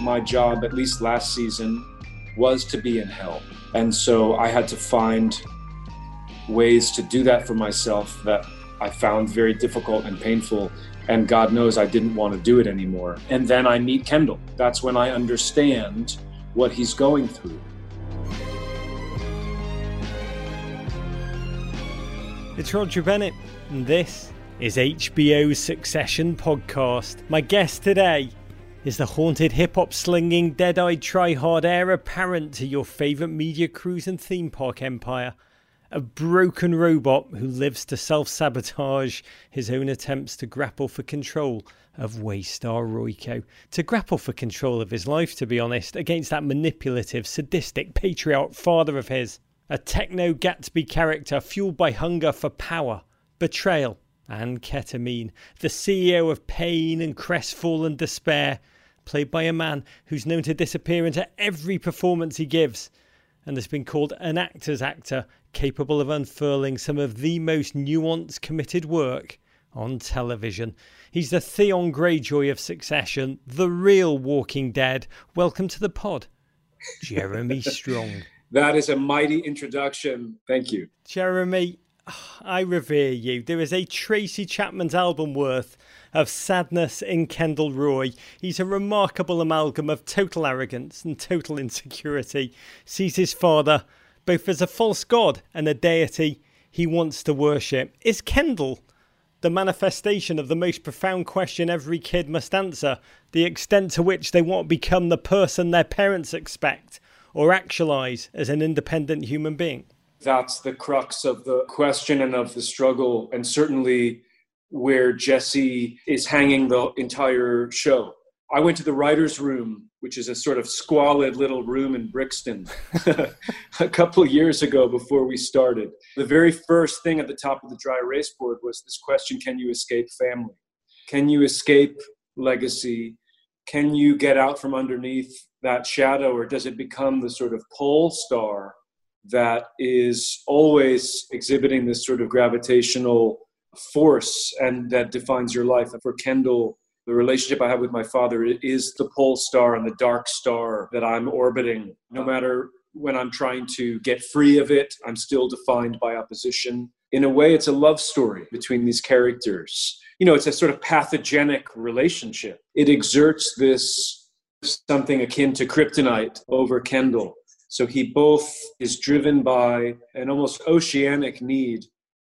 My job, at least last season, was to be in help. And so I had to find ways to do that for myself that I found very difficult and painful. And God knows I didn't want to do it anymore. And then I meet Kendall. That's when I understand what he's going through. It's Roger Bennett, and this is HBO's Succession Podcast. My guest today is the haunted hip-hop slinging, dead-eyed try-hard heir apparent to your favourite media cruise and theme park empire. A broken robot who lives to self-sabotage his own attempts to grapple for control of Waystar Royco. To grapple for control of his life, to be honest, against that manipulative, sadistic patriarch father of his. A techno Gatsby character fueled by hunger for power, betrayal and ketamine. The CEO of pain and crestfallen despair, played by a man who's known to disappear into every performance he gives and has been called an actor's actor, capable of unfurling some of the most nuanced committed work on television. He's the Theon Greyjoy of Succession, the real Walking Dead. Welcome to the pod, Jeremy Strong. That is a mighty introduction. Thank you. Jeremy, I revere you. There is a Tracy Chapman's album worth of sadness in Kendall Roy. He's a remarkable amalgam of total arrogance and total insecurity. Sees his father both as a false god and a deity he wants to worship. Is Kendall the manifestation of the most profound question every kid must answer? The extent to which they want to become the person their parents expect or actualize as an independent human being? That's the crux of the question and of the struggle, and certainly where Jesse is hanging the entire show. I went to the writer's room, which is a sort of squalid little room in Brixton, a couple of years ago before we started. The very first thing at the top of the dry erase board was this question: can you escape family? Can you escape legacy? Can you get out from underneath that shadow, or does it become the sort of pole star that is always exhibiting this sort of gravitational force and that defines your life? And for Kendall, the relationship I have with my father is the pole star and the dark star that I'm orbiting. No matter when I'm trying to get free of it, I'm still defined by opposition. In a way, it's a love story between these characters. You know, it's a sort of pathogenic relationship. It exerts this something akin to kryptonite over Kendall. So he both is driven by an almost oceanic need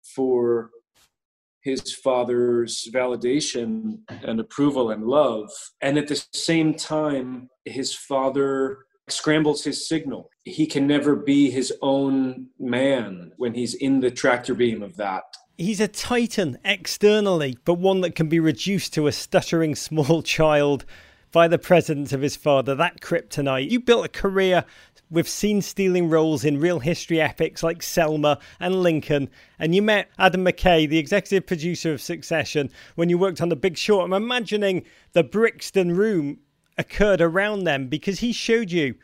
for his father's validation and approval and love. And at the same time, his father scrambles his signal. He can never be his own man when he's in the tractor beam of that. He's a titan externally, but one that can be reduced to a stuttering small child by the presence of his father, that kryptonite. You built a career with scene-stealing roles in real history epics like Selma and Lincoln, and you met Adam McKay, the executive producer of Succession, when you worked on The Big Short. I'm imagining the Brixton room occurred around them because he showed you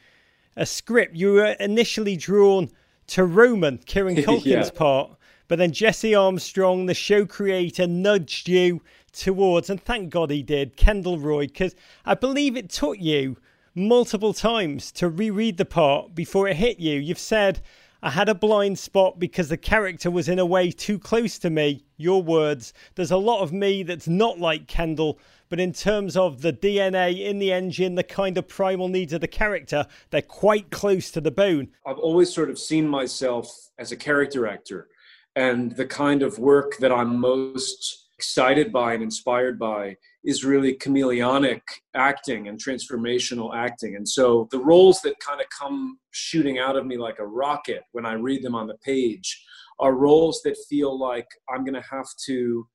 a script. You were initially drawn to Roman, Kieran Culkin's part, but then Jesse Armstrong, the show creator, nudged you towards, and thank God he did, Kendall Roy, because I believe it took you multiple times to reread the part before it hit you. You've said, I had a blind spot because the character was in a way too close to me. Your words. There's a lot of me that's not like Kendall, but in terms of the DNA in the engine, the kind of primal needs of the character, they're quite close to the bone. I've always sort of seen myself as a character actor, and the kind of work that I'm most excited by and inspired by is really chameleonic acting and transformational acting. And so the roles that kind of come shooting out of me like a rocket when I read them on the page are roles that feel like I'm going to have to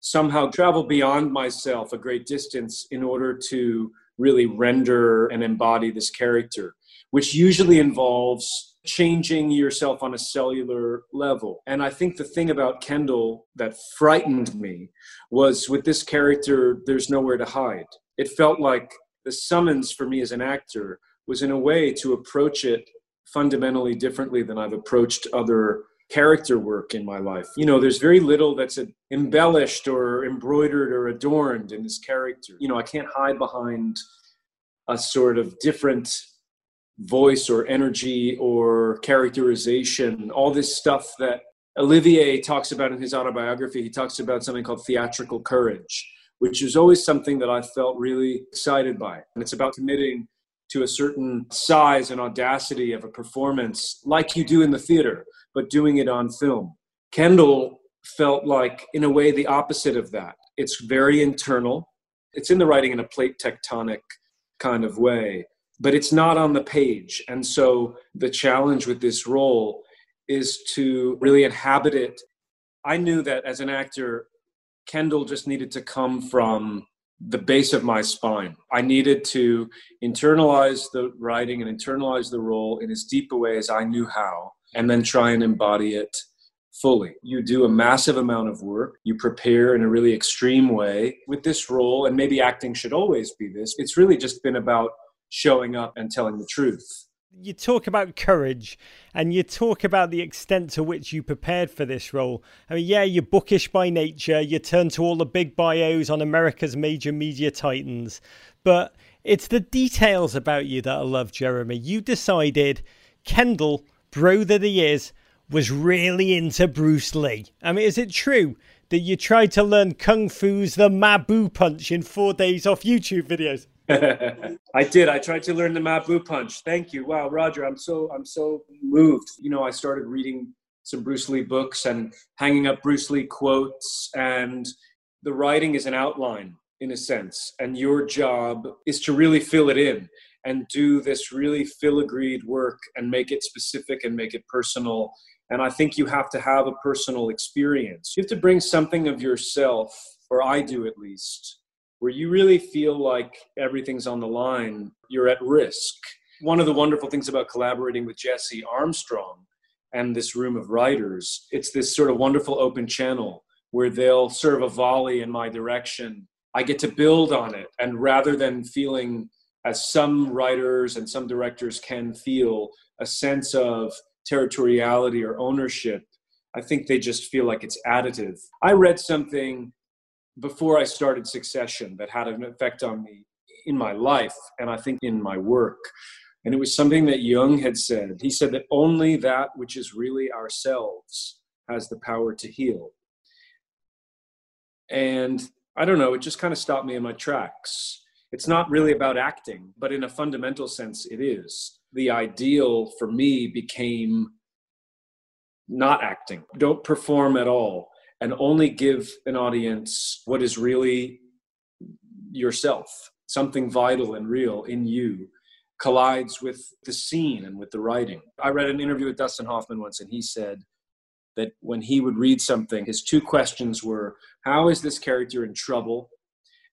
somehow travel beyond myself a great distance in order to really render and embody this character, which usually involves changing yourself on a cellular level. And I think the thing about Kendall that frightened me was with this character, there's nowhere to hide. It felt like the summons for me as an actor was in a way to approach it fundamentally differently than I've approached other character work in my life. You know, there's very little that's embellished or embroidered or adorned in this character. You know, I can't hide behind a sort of different voice or energy or characterization, all this stuff that Olivier talks about in his autobiography. He talks about something called theatrical courage, which is always something that I felt really excited by. And it's about committing to a certain size and audacity of a performance like you do in the theater, but doing it on film. Kendall felt like, in a way, the opposite of that. It's very internal. It's in the writing in a plate tectonic kind of way, but it's not on the page. And so the challenge with this role is to really inhabit it. I knew that as an actor, Kendall just needed to come from the base of my spine. I needed to internalize the writing and internalize the role in as deep a way as I knew how, and then try and embody it fully. You do a massive amount of work. You prepare in a really extreme way with this role, and maybe acting should always be this. It's really just been about showing up and telling the truth. You talk about courage, and you talk about the extent to which you prepared for this role. I mean, yeah, you're bookish by nature. You turn to all the big bios on America's major media titans. But it's the details about you that I love, Jeremy. You decided Kendall, bro that he is, was really into Bruce Lee. I mean, is it true that you tried to learn Kung Fu's the Mabu Punch in 4 days off YouTube videos? I did. I tried to learn the Mabu Punch. Thank you. Wow, Roger, I'm so moved. You know, I started reading some Bruce Lee books and hanging up Bruce Lee quotes, and the writing is an outline in a sense, and your job is to really fill it in and do this really filigreed work and make it specific and make it personal. And I think you have to have a personal experience. You have to bring something of yourself, or I do at least, where you really feel like everything's on the line, you're at risk. One of the wonderful things about collaborating with Jesse Armstrong and this room of writers, it's this sort of wonderful open channel where they'll serve a volley in my direction. I get to build on it. And rather than feeling, as some writers and some directors can feel, a sense of territoriality or ownership, I think they just feel like it's additive. I read something before I started Succession that had an effect on me in my life, and I think in my work. And it was something that Jung had said. He said that only that which is really ourselves has the power to heal. And I don't know, it just kind of stopped me in my tracks. It's not really about acting, but in a fundamental sense, it is. The ideal for me became not acting. Don't perform at all, and only give an audience what is really yourself. Something vital and real in you collides with the scene and with the writing. I read an interview with Dustin Hoffman once, and he said that when he would read something, his two questions were, how is this character in trouble,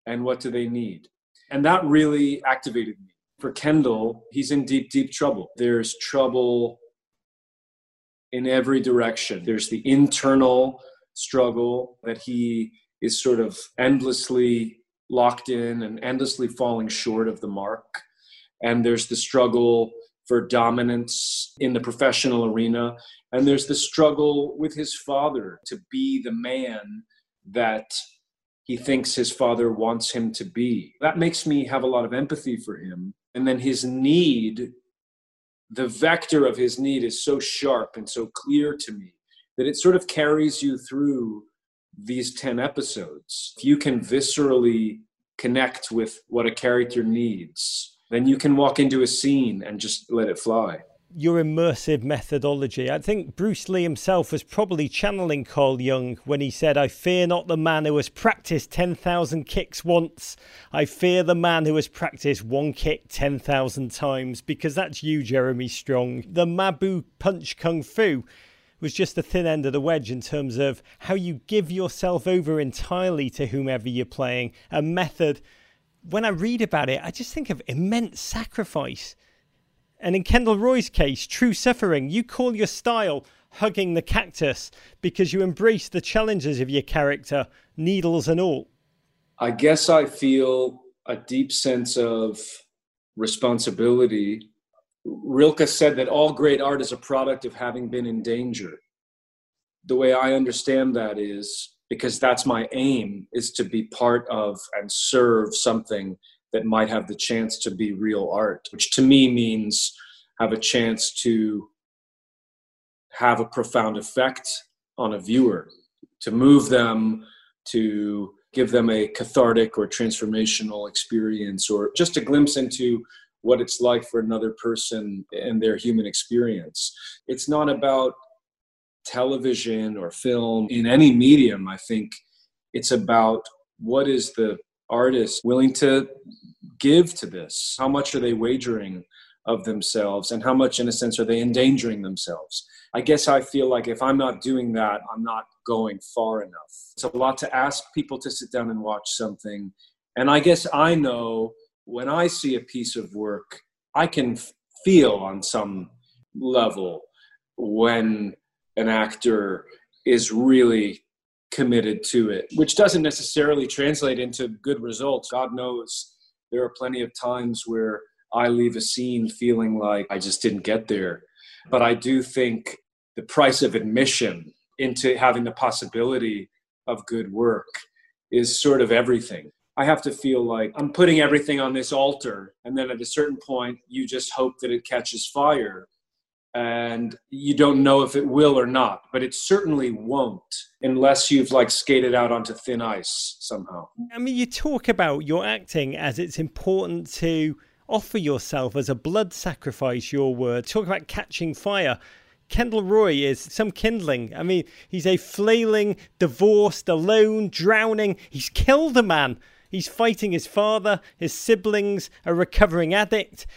and what do they need? And that really activated me. For Kendall, he's in deep, deep trouble. There's trouble in every direction. There's the internal struggle that he is sort of endlessly locked in and endlessly falling short of the mark. And there's the struggle for dominance in the professional arena. And there's the struggle with his father to be the man that he thinks his father wants him to be. That makes me have a lot of empathy for him. And then his need the vector of his need is so sharp and so clear to me that it sort of carries you through these 10 episodes. If you can viscerally connect with what a character needs, then you can walk into a scene and just let it fly. Your immersive methodology. I think Bruce Lee himself was probably channeling Carl Jung when he said, "I fear not the man who has practiced 10,000 kicks once. I fear the man who has practiced one kick 10,000 times," because that's you, Jeremy Strong. The Mabu Punch Kung Fu was just the thin end of the wedge in terms of how you give yourself over entirely to whomever you're playing. A method, when I read about it, I just think of immense sacrifice. And in Kendall Roy's case, true suffering. You call your style hugging the cactus because you embrace the challenges of your character, needles and all. I guess I feel a deep sense of responsibility. Rilke said that all great art is a product of having been in danger. The way I understand that is, because that's my aim, is to be part of and serve something that might have the chance to be real art, which to me means have a chance to have a profound effect on a viewer, to move them, to give them a cathartic or transformational experience, or just a glimpse into what it's like for another person and their human experience. It's not about television or film in any medium. I think it's about what is the artist willing to give to this? How much are they wagering of themselves, and how much, in a sense, are they endangering themselves? I guess I feel like if I'm not doing that, I'm not going far enough. It's a lot to ask people to sit down and watch something. And I guess I know when I see a piece of work, I can feel on some level when an actor is really committed to it, which doesn't necessarily translate into good results. God knows there are plenty of times where I leave a scene feeling like I just didn't get there. But I do think the price of admission into having the possibility of good work is sort of everything. I have to feel like I'm putting everything on this altar, and then at a certain point, you just hope that it catches fire. And you don't know if it will or not, but it certainly won't unless you've skated out onto thin ice somehow. I mean, you talk about your acting as it's important to offer yourself as a blood sacrifice, your word. Talk about catching fire. Kendall Roy is some kindling. I mean, he's a flailing, divorced, alone, drowning. He's killed a man. He's fighting his father, his siblings, a recovering addict.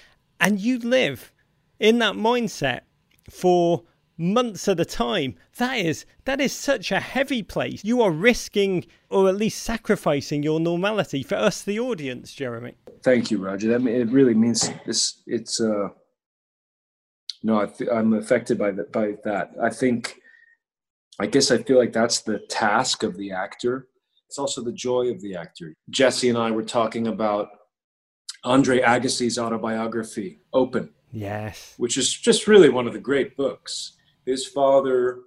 And you live in that mindset for months at a time. That is such a heavy place. You are risking, or at least sacrificing, your normality for us, the audience, Jeremy. Thank you, Roger. That it really means this. It's I'm affected by that. I guess I feel like that's the task of the actor. It's also the joy of the actor. Jesse and I were talking about Andre Agassi's autobiography, Open. Yes. Which is just really one of the great books. His father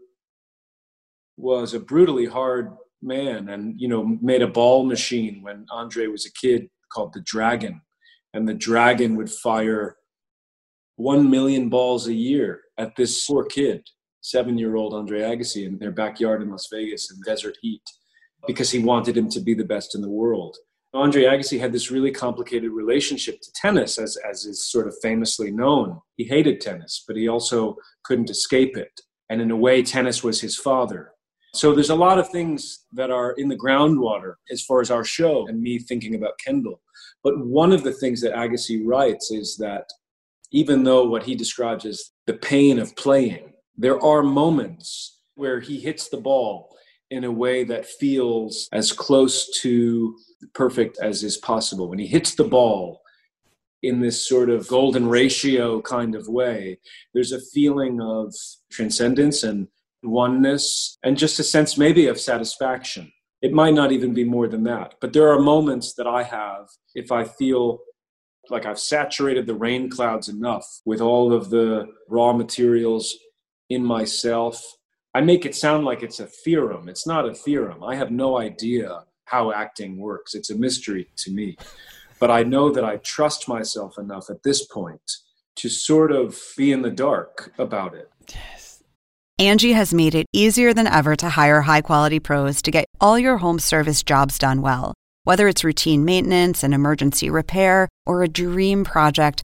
was a brutally hard man and, made a ball machine when Andre was a kid called the Dragon. And the Dragon would fire 1 million balls a year at this poor kid, 7-year-old Andre Agassi, in their backyard in Las Vegas in desert heat, because he wanted him to be the best in the world. Andre Agassi had this really complicated relationship to tennis, as is sort of famously known. He hated tennis, but he also couldn't escape it. And in a way, tennis was his father. So there's a lot of things that are in the groundwater as far as our show and me thinking about Kendall. But one of the things that Agassi writes is that even though what he describes as the pain of playing, there are moments where he hits the ball in a way that feels as close to perfect as is possible. When he hits the ball in this sort of golden ratio kind of way, there's a feeling of transcendence and oneness, and just a sense maybe of satisfaction. It might not even be more than that, but there are moments that I have, if I feel like I've saturated the rain clouds enough with all of the raw materials in myself. I make it sound like it's a theorem. It's not a theorem. I have no idea how acting works. It's a mystery to me. But I know that I trust myself enough at this point to sort of be in the dark about it. Yes. Angie has made it easier than ever to hire high-quality pros to get all your home service jobs done well. Whether it's routine maintenance, an emergency repair, or a dream project,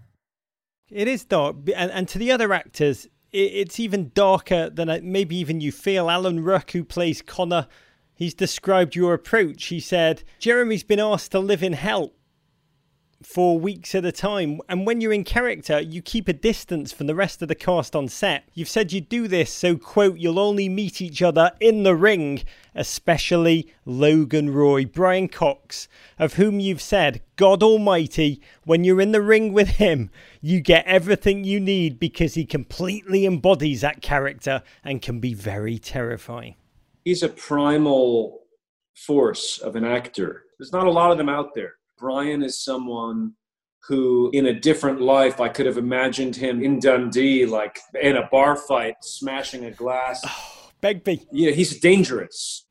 It is dark, and to the other actors, it's even darker than maybe even you feel. Alan Ruck, who plays Connor, he's described your approach. He said, Jeremy's been asked to live in hell for weeks at a time, and when you're in character, you keep a distance from the rest of the cast on set. You've said you do this so, quote, you'll only meet each other in the ring, especially Logan Roy, Brian Cox, of whom you've said, God Almighty, when you're in the ring with him, you get everything you need because he completely embodies that character and can be very terrifying. He's a primal force of an actor. There's not a lot of them out there. Brian is someone who, in a different life, I could have imagined him in Dundee, like in a bar fight, smashing a glass. Oh, Begbie. Yeah, he's dangerous.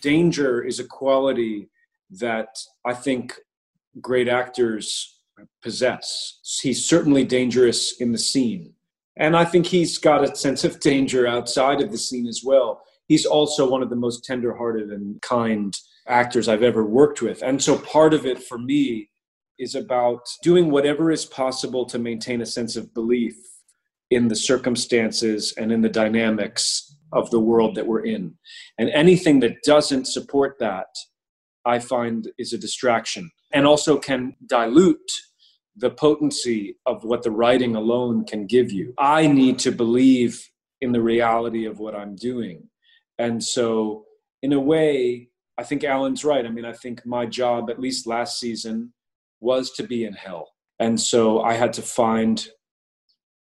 Danger is a quality that I think great actors possess. He's certainly dangerous in the scene. And I think he's got a sense of danger outside of the scene as well. He's also one of the most tender-hearted and kind actors I've ever worked with. And so part of it for me is about doing whatever is possible to maintain a sense of belief in the circumstances and in the dynamics of the world that we're in. And anything that doesn't support that, I find, is a distraction and also can dilute the potency of what the writing alone can give you. I need to believe in the reality of what I'm doing. And so, in a way, I think Alan's right. I mean, I think my job, at least last season, was to be in hell. And so I had to find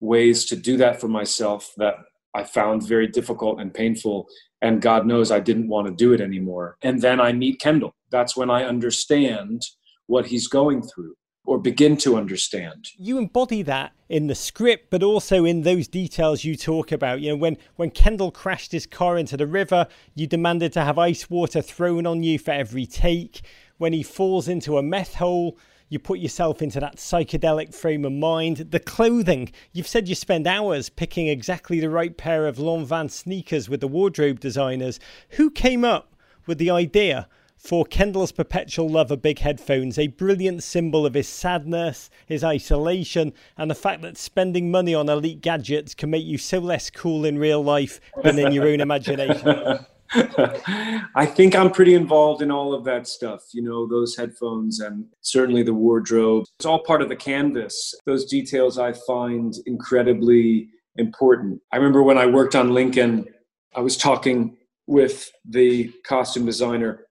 ways to do that for myself that I found very difficult and painful. And God knows I didn't want to do it anymore. And then I meet Kendall. That's when I understand what he's going through, or begin to understand. You embody that in the script, but also in those details you talk about. You know, when Kendall crashed his car into the river, you demanded to have ice water thrown on you for every take. When he falls into a meth hole, you put yourself into that psychedelic frame of mind. The clothing, you've said you spend hours picking exactly the right pair of Lanvin sneakers with the wardrobe designers. Who came up with the idea for Kendall's perpetual love of big headphones, a brilliant symbol of his sadness, his isolation, and the fact that spending money on elite gadgets can make you so less cool in real life than in your own imagination? I think I'm pretty involved in all of that stuff, you know, those headphones and certainly the wardrobe. It's all part of the canvas. Those details I find incredibly important. I remember when I worked on Lincoln, I was talking with the costume designer.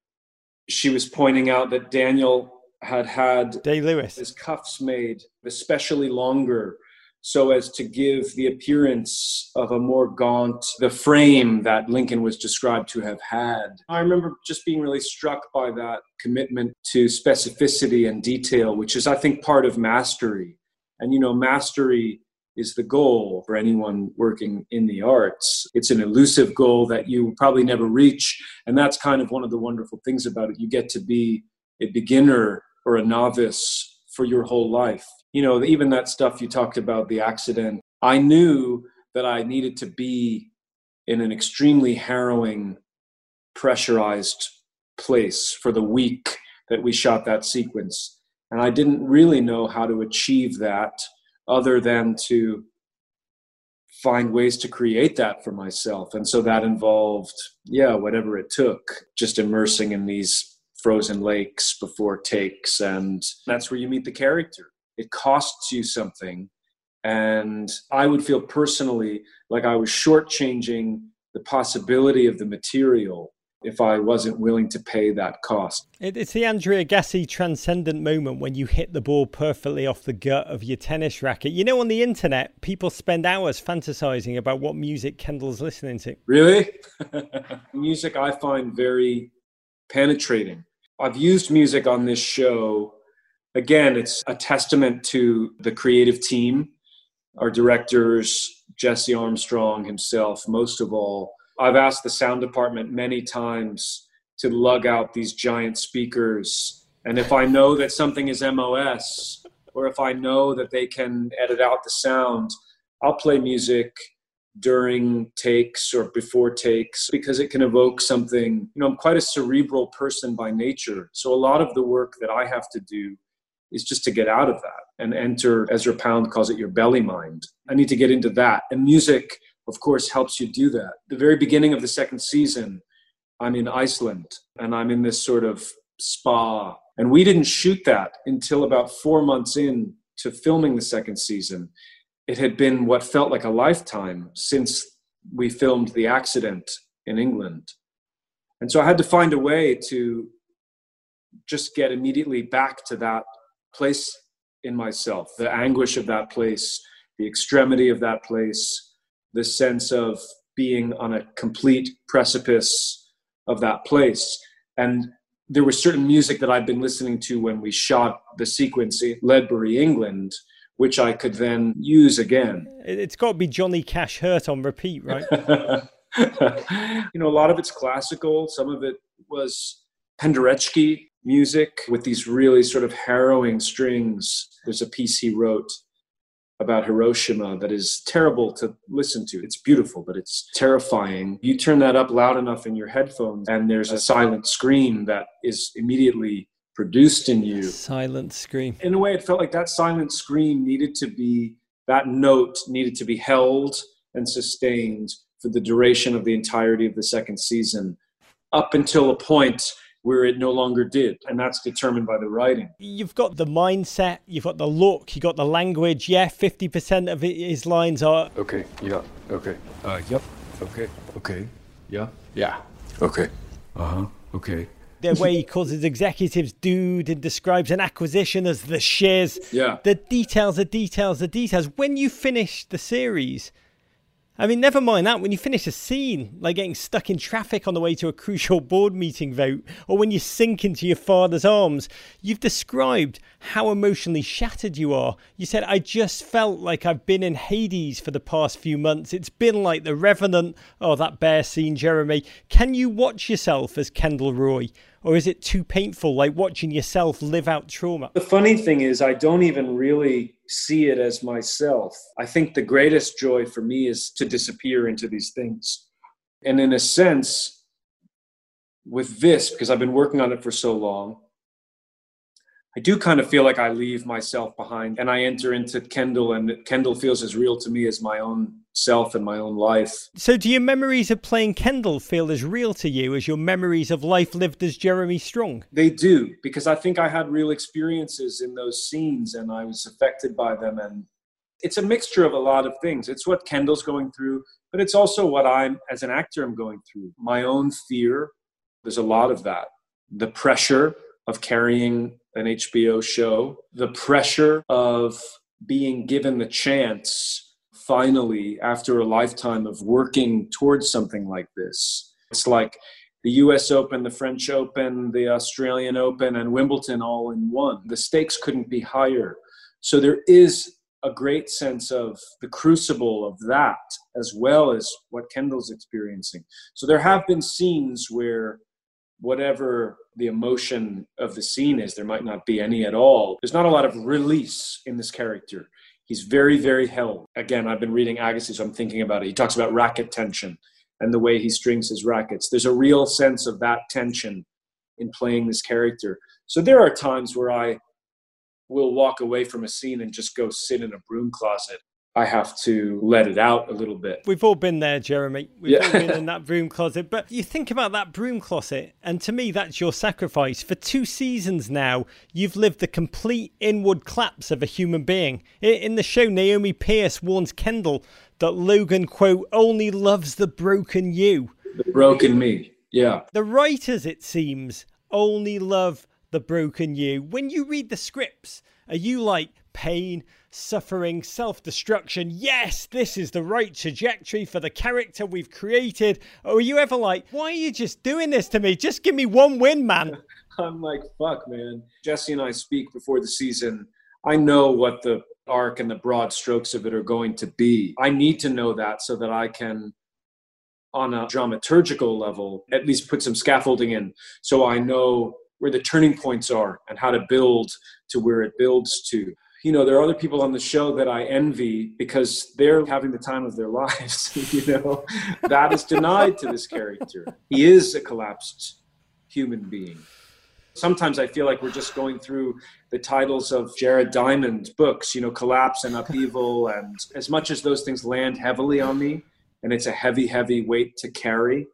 She was pointing out that Daniel had Day-Lewis. His cuffs made especially longer so as to give the appearance of a more gaunt, the frame that Lincoln was described to have had. I remember just being really struck by that commitment to specificity and detail, which is, I think, part of mastery. And, you know, mastery is the goal for anyone working in the arts. It's an elusive goal that you will probably never reach. And that's kind of one of the wonderful things about it. You get to be a beginner or a novice for your whole life. You know, even that stuff you talked about, the accident. I knew that I needed to be in an extremely harrowing, pressurized place for the week that we shot that sequence. And I didn't really know how to achieve that other than to find ways to create that for myself. And so that involved, whatever it took, just immersing in these frozen lakes before takes. And that's where you meet the character. It costs you something. And I would feel personally like I was shortchanging the possibility of the material if I wasn't willing to pay that cost. It's the Andre Agassi transcendent moment when you hit the ball perfectly off the gut of your tennis racket. You know, on the internet, people spend hours fantasizing about what music Kendall's listening to. Really? Music I find very penetrating. I've used music on this show. Again, it's a testament to the creative team, our directors, Jesse Armstrong himself, most of all. I've asked the sound department many times to lug out these giant speakers. And if I know that something is MOS, or if I know that they can edit out the sound, I'll play music during takes or before takes because it can evoke something. You know, I'm quite a cerebral person by nature. So a lot of the work that I have to do is just to get out of that and enter, Ezra Pound calls it, your belly mind. I need to get into that. And music, of course, helps you do that. The very beginning of the second season, I'm in Iceland, and I'm in this sort of spa. And we didn't shoot that until about 4 months in to filming the second season. It had been what felt like a lifetime since we filmed the accident in England. And so I had to find a way to just get immediately back to that place in myself, the anguish of that place, the extremity of that place, the sense of being on a complete precipice of that place. And there was certain music that I'd been listening to when we shot the sequence in Ledbury, England, which I could then use again. It's got to be Johnny Cash Hurt on repeat, right? You know, a lot of it's classical. Some of it was Penderecki music with these really sort of harrowing strings. There's a piece he wrote about Hiroshima that is terrible to listen to. It's beautiful, but it's terrifying. You turn that up loud enough in your headphones and there's a silent scream that is immediately produced in you. Silent scream. In a way, it felt like that silent scream needed to be, that note needed to be held and sustained for the duration of the entirety of the second season, up until a point where it no longer did. And that's determined by the writing. You've got the mindset, you've got the look, you've got the language. Yeah, 50% of his lines are... Okay, yeah, okay. Yep, okay, okay, yeah. Yeah. Okay, uh-huh, okay. The way he calls his executives dude and describes an acquisition as the shiz. Yeah. The details, the details, the details. When you finish the series... I mean, never mind that, when you finish a scene, like getting stuck in traffic on the way to a crucial board meeting vote, or when you sink into your father's arms, you've described how emotionally shattered you are. You said, I just felt like I've been in Hades for the past few months. It's been like The Revenant. Oh, that bear scene, Jeremy. Can you watch yourself as Kendall Roy? Or is it too painful, like watching yourself live out trauma? The funny thing is, I don't even really see it as myself. I think the greatest joy for me is to disappear into these things. And in a sense, with this, because I've been working on it for so long, I do kind of feel like I leave myself behind and I enter into Kendall, and Kendall feels as real to me as my own self and my own life. So do your memories of playing Kendall feel as real to you as your memories of life lived as Jeremy Strong? They do, because I think I had real experiences in those scenes and I was affected by them. And it's a mixture of a lot of things. It's what Kendall's going through, but it's also what I'm, as an actor, I'm going through. My own fear, there's a lot of that. The pressure of carrying an HBO show, the pressure of being given the chance, finally, after a lifetime of working towards something like this. It's like the US Open, the French Open, the Australian Open, and Wimbledon all in one. The stakes couldn't be higher. So there is a great sense of the crucible of that, as well as what Kendall's experiencing. So there have been scenes where whatever the emotion of the scene is, there might not be any at all. There's not a lot of release in this character. He's very, very held. Again, I've been reading Agassi, so I'm thinking about it. He talks about racket tension and the way he strings his rackets. There's a real sense of that tension in playing this character. So there are times where I will walk away from a scene and just go sit in a broom closet. I have to let it out a little bit. We've all been there, Jeremy. We've all been in that broom closet. But you think about that broom closet, and to me, that's your sacrifice. For 2 seasons now, you've lived the complete inward collapse of a human being. In the show, Naomi Pierce warns Kendall that Logan, quote, only loves the broken you. The broken me, yeah. The writers, it seems, only love the broken you. When you read the scripts, are you like, pain, suffering, self-destruction, yes, this is the right trajectory for the character we've created? Or are you ever like, why are you just doing this to me? Just give me one win, man. I'm like, fuck, man. Jesse and I speak before the season. I know what the arc and the broad strokes of it are going to be. I need to know that so that I can, on a dramaturgical level, at least put some scaffolding in so I know where the turning points are and how to build to where it builds to. You know, there are other people on the show that I envy because they're having the time of their lives, you know. That is denied to this character. He is a collapsed human being. Sometimes I feel like we're just going through the titles of Jared Diamond's books, you know, Collapse and Upheaval. And as much as those things land heavily on me, and it's a heavy, heavy weight to carry,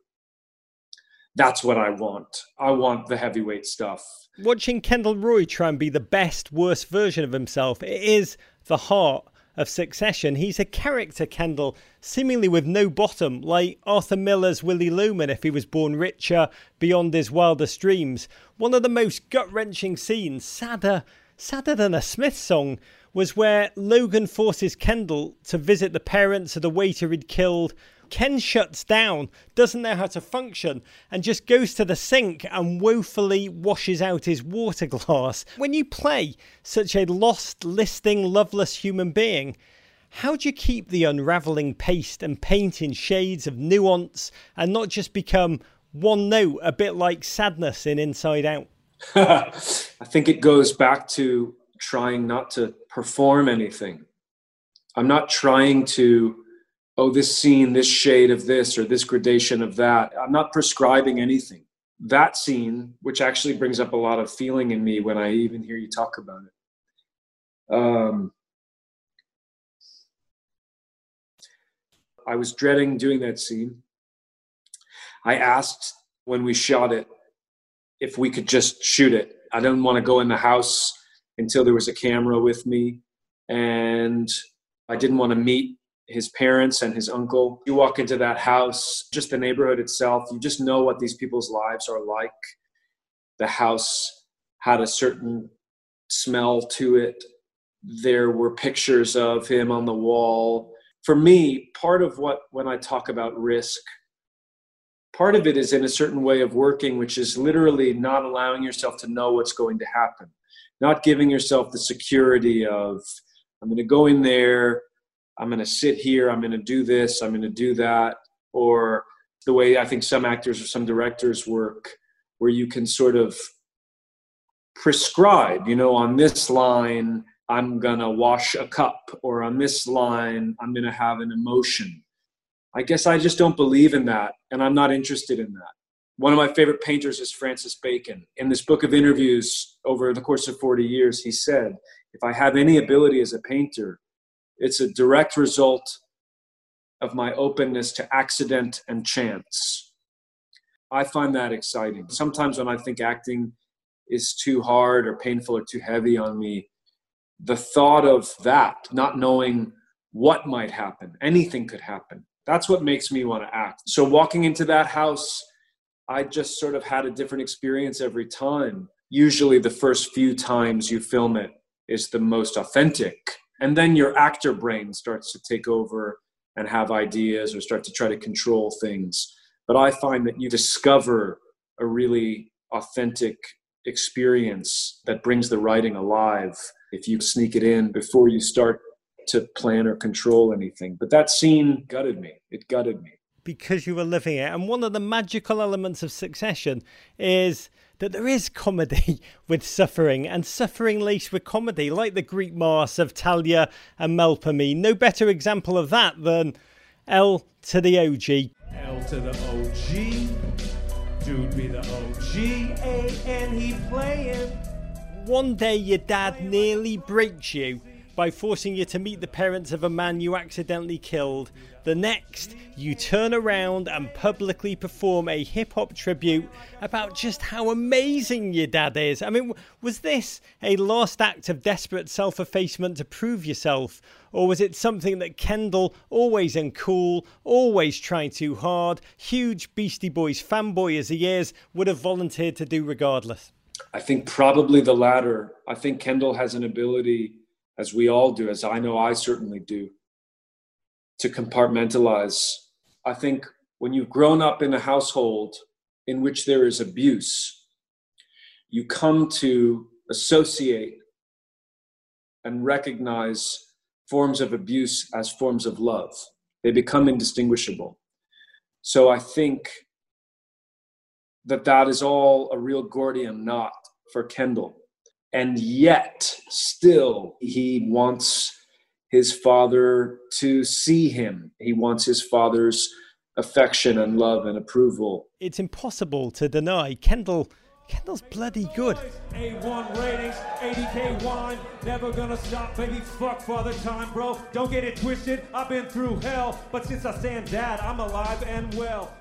that's what I want. I want the heavyweight stuff. Watching Kendall Roy try and be the best, worst version of himself, it is the heart of Succession. He's a character, Kendall, seemingly with no bottom, like Arthur Miller's Willy Loman if he was born richer, beyond his wildest dreams. One of the most gut-wrenching scenes, sadder than a Smith song, was where Logan forces Kendall to visit the parents of the waiter he'd killed. Ken shuts down, doesn't know how to function, and just goes to the sink and woefully washes out his water glass. When you play such a lost, listing, loveless human being, how do you keep the unravelling pace and paint in shades of nuance and not just become one note, a bit like sadness in Inside Out? I think it goes back to trying not to perform anything. I'm not trying to, oh, this scene, this shade of this or this gradation of that. I'm not prescribing anything. That scene, which actually brings up a lot of feeling in me when I even hear you talk about it. I was dreading doing that scene. I asked when we shot it if we could just shoot it. I didn't want to go in the house until there was a camera with me. And I didn't want to meet his parents and his uncle. You walk into that house, just the neighborhood itself, you just know what these people's lives are like. The house had a certain smell to it. There were pictures of him on the wall. For me, part of what, when I talk about risk, part of it is in a certain way of working, which is literally not allowing yourself to know what's going to happen. Not giving yourself the security of, I'm going to go in there, I'm going to sit here, I'm going to do this, I'm going to do that. Or the way I think some actors or some directors work, where you can sort of prescribe, you know, on this line, I'm going to wash a cup, or on this line, I'm going to have an emotion. I guess I just don't believe in that, and I'm not interested in that. One of my favorite painters is Francis Bacon. In this book of interviews over the course of 40 years, he said, if I have any ability as a painter, it's a direct result of my openness to accident and chance. I find that exciting. Sometimes when I think acting is too hard or painful or too heavy on me, the thought of that, not knowing what might happen, anything could happen, that's what makes me want to act. So walking into that house, I just sort of had a different experience every time. Usually the first few times you film it is the most authentic. And then your actor brain starts to take over and have ideas or start to try to control things. But I find that you discover a really authentic experience that brings the writing alive if you sneak it in before you start to plan or control anything. But that scene gutted me. It gutted me. Because you were living it. And one of the magical elements of Succession is that there is comedy with suffering, and suffering laced with comedy, like the Greek Mass of Talia and Melpomene. No better example of that than L to the OG. L to the OG, dude be the OG, and he playing. One day your dad nearly breaks you by forcing you to meet the parents of a man you accidentally killed. The next, you turn around and publicly perform a hip-hop tribute about just how amazing your dad is. I mean, was this a last act of desperate self-effacement to prove yourself? Or was it something that Kendall, always uncool, always trying too hard, huge Beastie Boys fanboy as he is, would have volunteered to do regardless? I think probably the latter. I think Kendall has an ability, as we all do, as I know I certainly do, to compartmentalize. I think when you've grown up in a household in which there is abuse, you come to associate and recognize forms of abuse as forms of love. They become indistinguishable. So I think that that is all a real Gordian knot for Kendall. And yet, still, he wants his father to see him. He wants his father's affection and love and approval. It's impossible to deny Kendall's bloody good. A1 ratings, 80K wine, never gonna stop, baby, fuck father time, bro. Don't get it twisted, I've been through hell, but since I stand dad, I'm alive and well.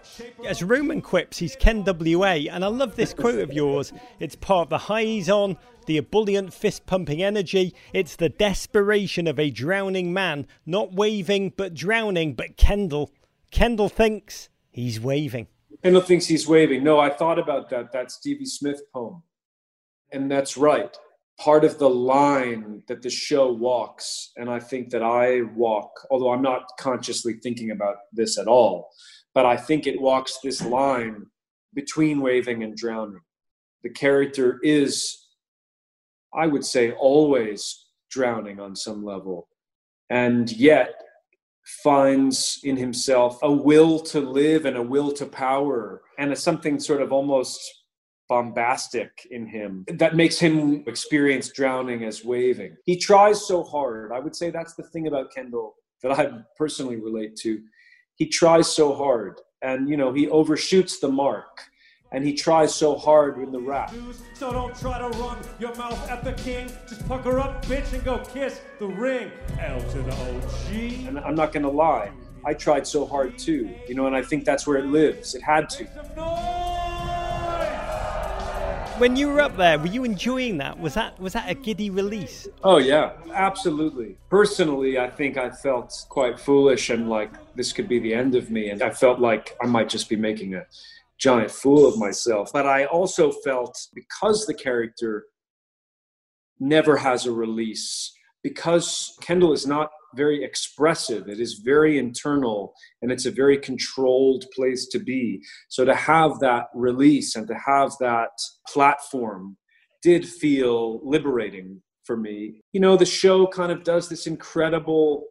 As Roman quips, he's Ken W.A., and I love this quote of yours. It's part of the high he's on, the ebullient fist-pumping energy. It's the desperation of a drowning man, not waving but drowning. But Kendall thinks he's waving. Kendall thinks he's waving. No, I thought about that. That Stevie Smith poem. And that's right. Part of the line that the show walks, and I think that I walk, although I'm not consciously thinking about this at all, but I think it walks this line between waving and drowning. The character is, I would say, always drowning on some level, and yet finds in himself a will to live and a will to power, and something sort of almost bombastic in him that makes him experience drowning as waving. He tries so hard. I would say that's the thing about Kendall that I personally relate to. He tries so hard, and, you know, he overshoots the mark. And he tries so hard with the rap. So don't try to run your mouth at the king. Just pucker up, bitch, and go kiss the ring. L to the OG. And I'm not going to lie. I tried so hard, too. You know, and I think that's where it lives. It had to. When you were up there, were you enjoying that? Was that a giddy release? Oh, yeah, absolutely. Personally, I think I felt quite foolish and like this could be the end of me. And I felt like I might just be making a giant fool of myself. But I also felt, because the character never has a release, because Kendall is not very expressive, it is very internal, and it's a very controlled place to be. So to have that release and to have that platform did feel liberating for me. You know, the show kind of does this incredible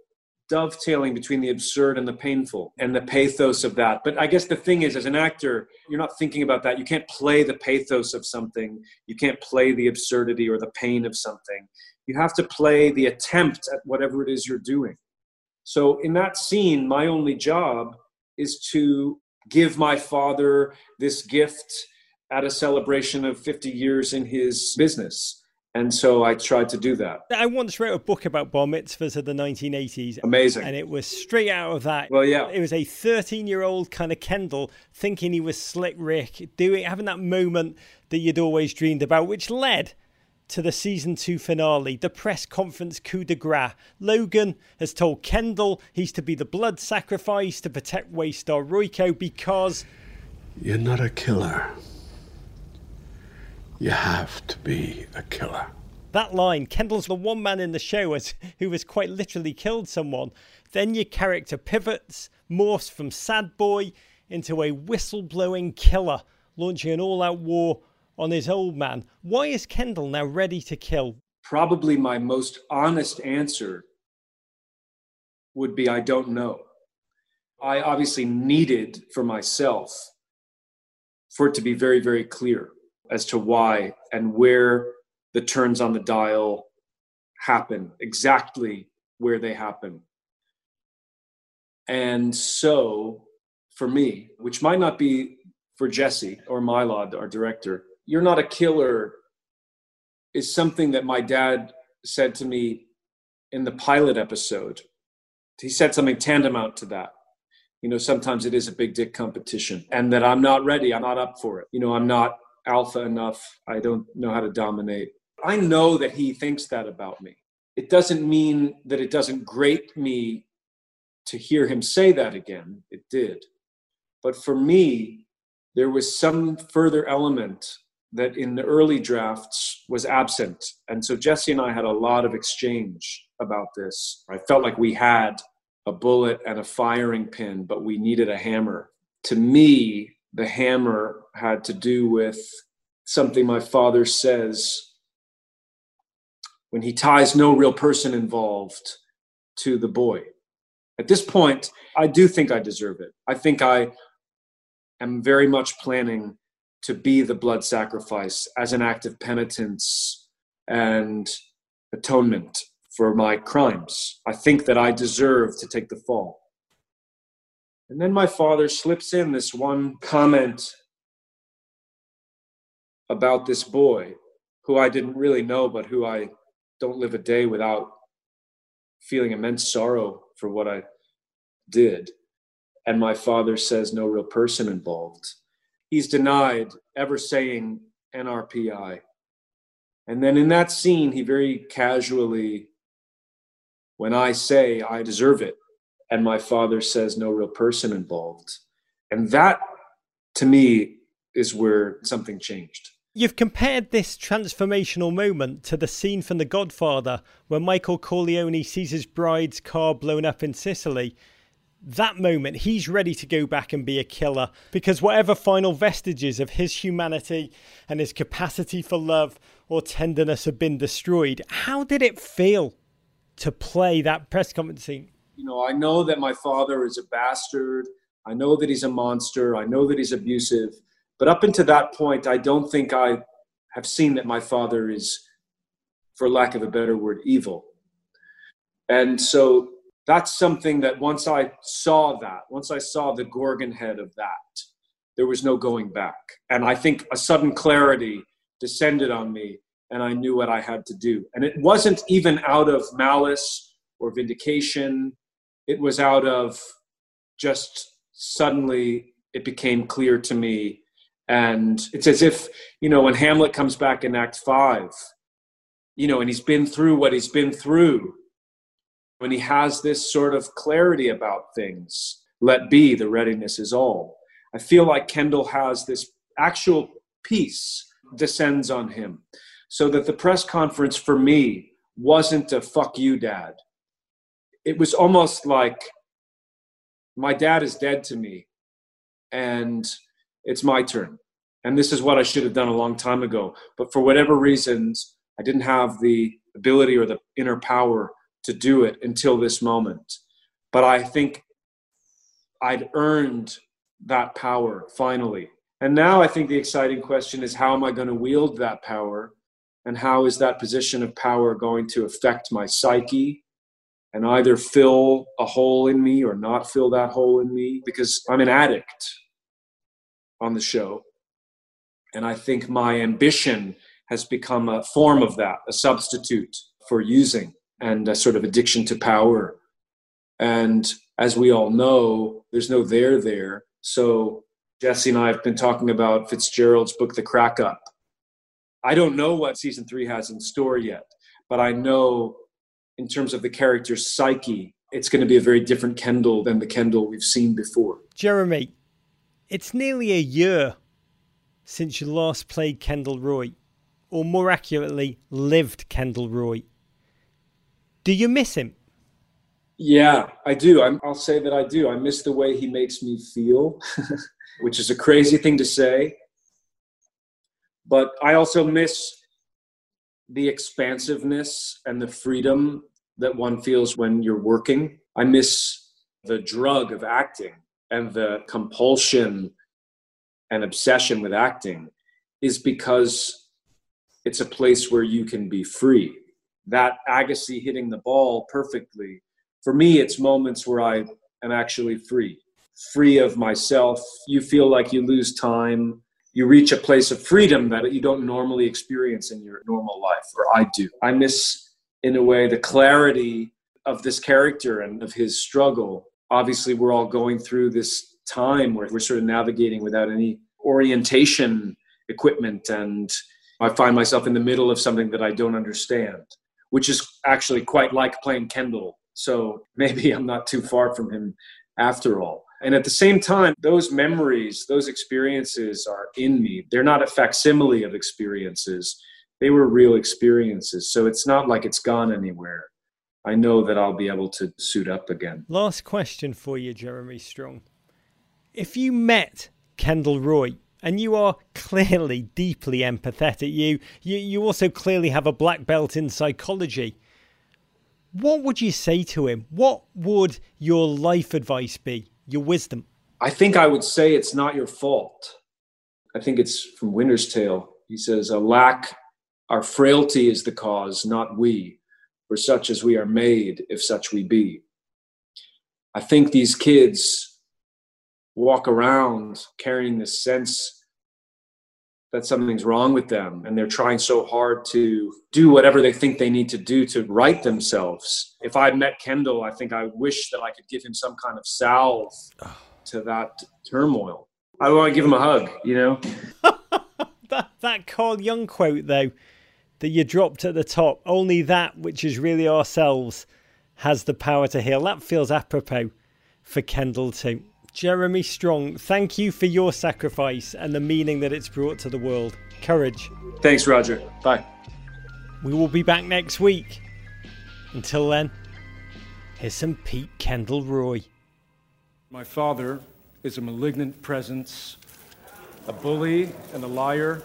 dovetailing between the absurd and the painful and the pathos of that. But I guess the thing is, as an actor, you're not thinking about that. You can't play the pathos of something. You can't play the absurdity or the pain of something. You have to play the attempt at whatever it is you're doing. So in that scene, my only job is to give my father this gift at a celebration of 50 years in his business. And so I tried to do that. I once wrote a book about bar mitzvahs of the 1980s. Amazing. And it was straight out of that. Well, yeah. It was a 13-year-old kind of Kendall thinking he was Slick Rick, having that moment that you'd always dreamed about, which led to the season 2 finale, the press conference coup de grace. Logan has told Kendall he's to be the blood sacrifice to protect Waystar Royco because... You're not a killer. You have to be a killer. That line, Kendall's the one man in the show who has quite literally killed someone. Then your character pivots, morphs from sad boy into a whistleblowing killer, launching an all-out war on his old man. Why is Kendall now ready to kill? Probably my most honest answer would be, I don't know. I obviously needed for myself for it to be very, very clear as to why and where the turns on the dial happen, exactly where they happen. And so for me, which might not be for Jesse or Mylod, our director, "You're not a killer" is something that my dad said to me in the pilot episode. He said something tantamount to that. You know, sometimes it is a big dick competition, and that I'm not ready. I'm not up for it. You know, I'm not alpha enough. I don't know how to dominate. I know that he thinks that about me. It doesn't mean that it doesn't grate me to hear him say that again. It did. But for me, there was some further element that in the early drafts was absent. And so Jesse and I had a lot of exchange about this. I felt like we had a bullet and a firing pin, but we needed a hammer. To me, the hammer had to do with something my father says when he ties no real person involved to the boy. At this point, I do think I deserve it. I think I am very much planning to be the blood sacrifice as an act of penitence and atonement for my crimes. I think that I deserve to take the fall. And then my father slips in this one comment about this boy who I didn't really know, but who I don't live a day without feeling immense sorrow for what I did. And my father says, "No real person involved." He's denied ever saying NRPI. And then in that scene, he very casually, when I say I deserve it, and my father says, "No real person involved." And that, to me, is where something changed. You've compared this transformational moment to the scene from The Godfather where Michael Corleone sees his bride's car blown up in Sicily. That moment, he's ready to go back and be a killer, because whatever final vestiges of his humanity and his capacity for love or tenderness have been destroyed. How did it feel to play that press conference scene? You know, I know that my father is a bastard. I know that he's a monster. I know that he's abusive. But up until that point, I don't think I have seen that my father is, for lack of a better word, evil. And so that's something that once I saw the Gorgon head of that, there was no going back. And I think a sudden clarity descended on me, and I knew what I had to do. And it wasn't even out of malice or vindication. It was out of just suddenly it became clear to me. And it's as if, you know, when Hamlet comes back in Act 5, you know, and he's been through what he's been through, when he has this sort of clarity about things, let be, the readiness is all. I feel like Kendall has this actual peace descends on him. So that the press conference for me wasn't a "fuck you, Dad." It was almost like my dad is dead to me, and it's my turn. And this is what I should have done a long time ago. But for whatever reasons, I didn't have the ability or the inner power to do it until this moment. But I think I'd earned that power finally. And now I think the exciting question is, how am I going to wield that power? And how is that position of power going to affect my psyche and either fill a hole in me or not fill that hole in me? Because I'm an addict on the show. And I think my ambition has become a form of that, a substitute for using, and a sort of addiction to power. And as we all know, there's no there there. So Jesse and I have been talking about Fitzgerald's book, The Crack Up. I don't know what season 3 has in store yet, but I know in terms of the character's psyche, it's going to be a very different Kendall than the Kendall we've seen before. Jeremy, it's nearly a year since you last played Kendall Roy, or more accurately, lived Kendall Roy. Do you miss him? Yeah, I do. I'll say that I do. I miss the way he makes me feel, which is a crazy thing to say. But I also miss the expansiveness and the freedom that one feels when you're working I miss the drug of acting, and the compulsion and obsession with acting is because it's a place where you can be free. That Agassi hitting the ball perfectly, for me, it's moments where I am actually free of myself. You feel like you lose time. You reach a place of freedom that you don't normally experience in your normal life, or I do. I miss, in a way, the clarity of this character and of his struggle. Obviously, we're all going through this time where we're sort of navigating without any orientation equipment, and I find myself in the middle of something that I don't understand, which is actually quite like playing Kendall. So maybe I'm not too far from him after all. And at the same time, those memories, those experiences are in me. They're not a facsimile of experiences. They were real experiences. So it's not like it's gone anywhere. I know that I'll be able to suit up again. Last question for you, Jeremy Strong. If you met Kendall Roy, and you are clearly deeply empathetic, you also clearly have a black belt in psychology, what would you say to him? What would your life advice be, your wisdom? I think I would say it's not your fault. I think it's from Winter's Tale. He says, a lack, our frailty is the cause, not we. For such as we are made, if such we be. I think these kids walk around carrying this sense that something's wrong with them, and they're trying so hard to do whatever they think they need to do to right themselves. If I'd met Kendall, I think I wish that I could give him some kind of salve to that turmoil. I want to give him a hug, you know? that Carl Jung quote, though, that you dropped at the top, only that which is really ourselves has the power to heal. That feels apropos for Kendall too. Jeremy Strong, thank you for your sacrifice and the meaning that it's brought to the world. Courage. Thanks, Roger. Bye. We will be back next week. Until then, here's some Pete Kendall Roy. My father is a malignant presence, a bully and a liar.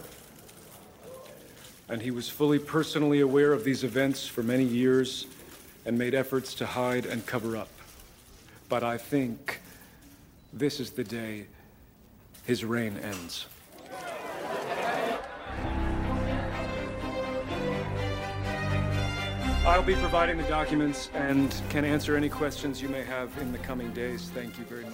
And he was fully personally aware of these events for many years and made efforts to hide and cover up. But I think this is the day his reign ends. I'll be providing the documents and can answer any questions you may have in the coming days. Thank you very much.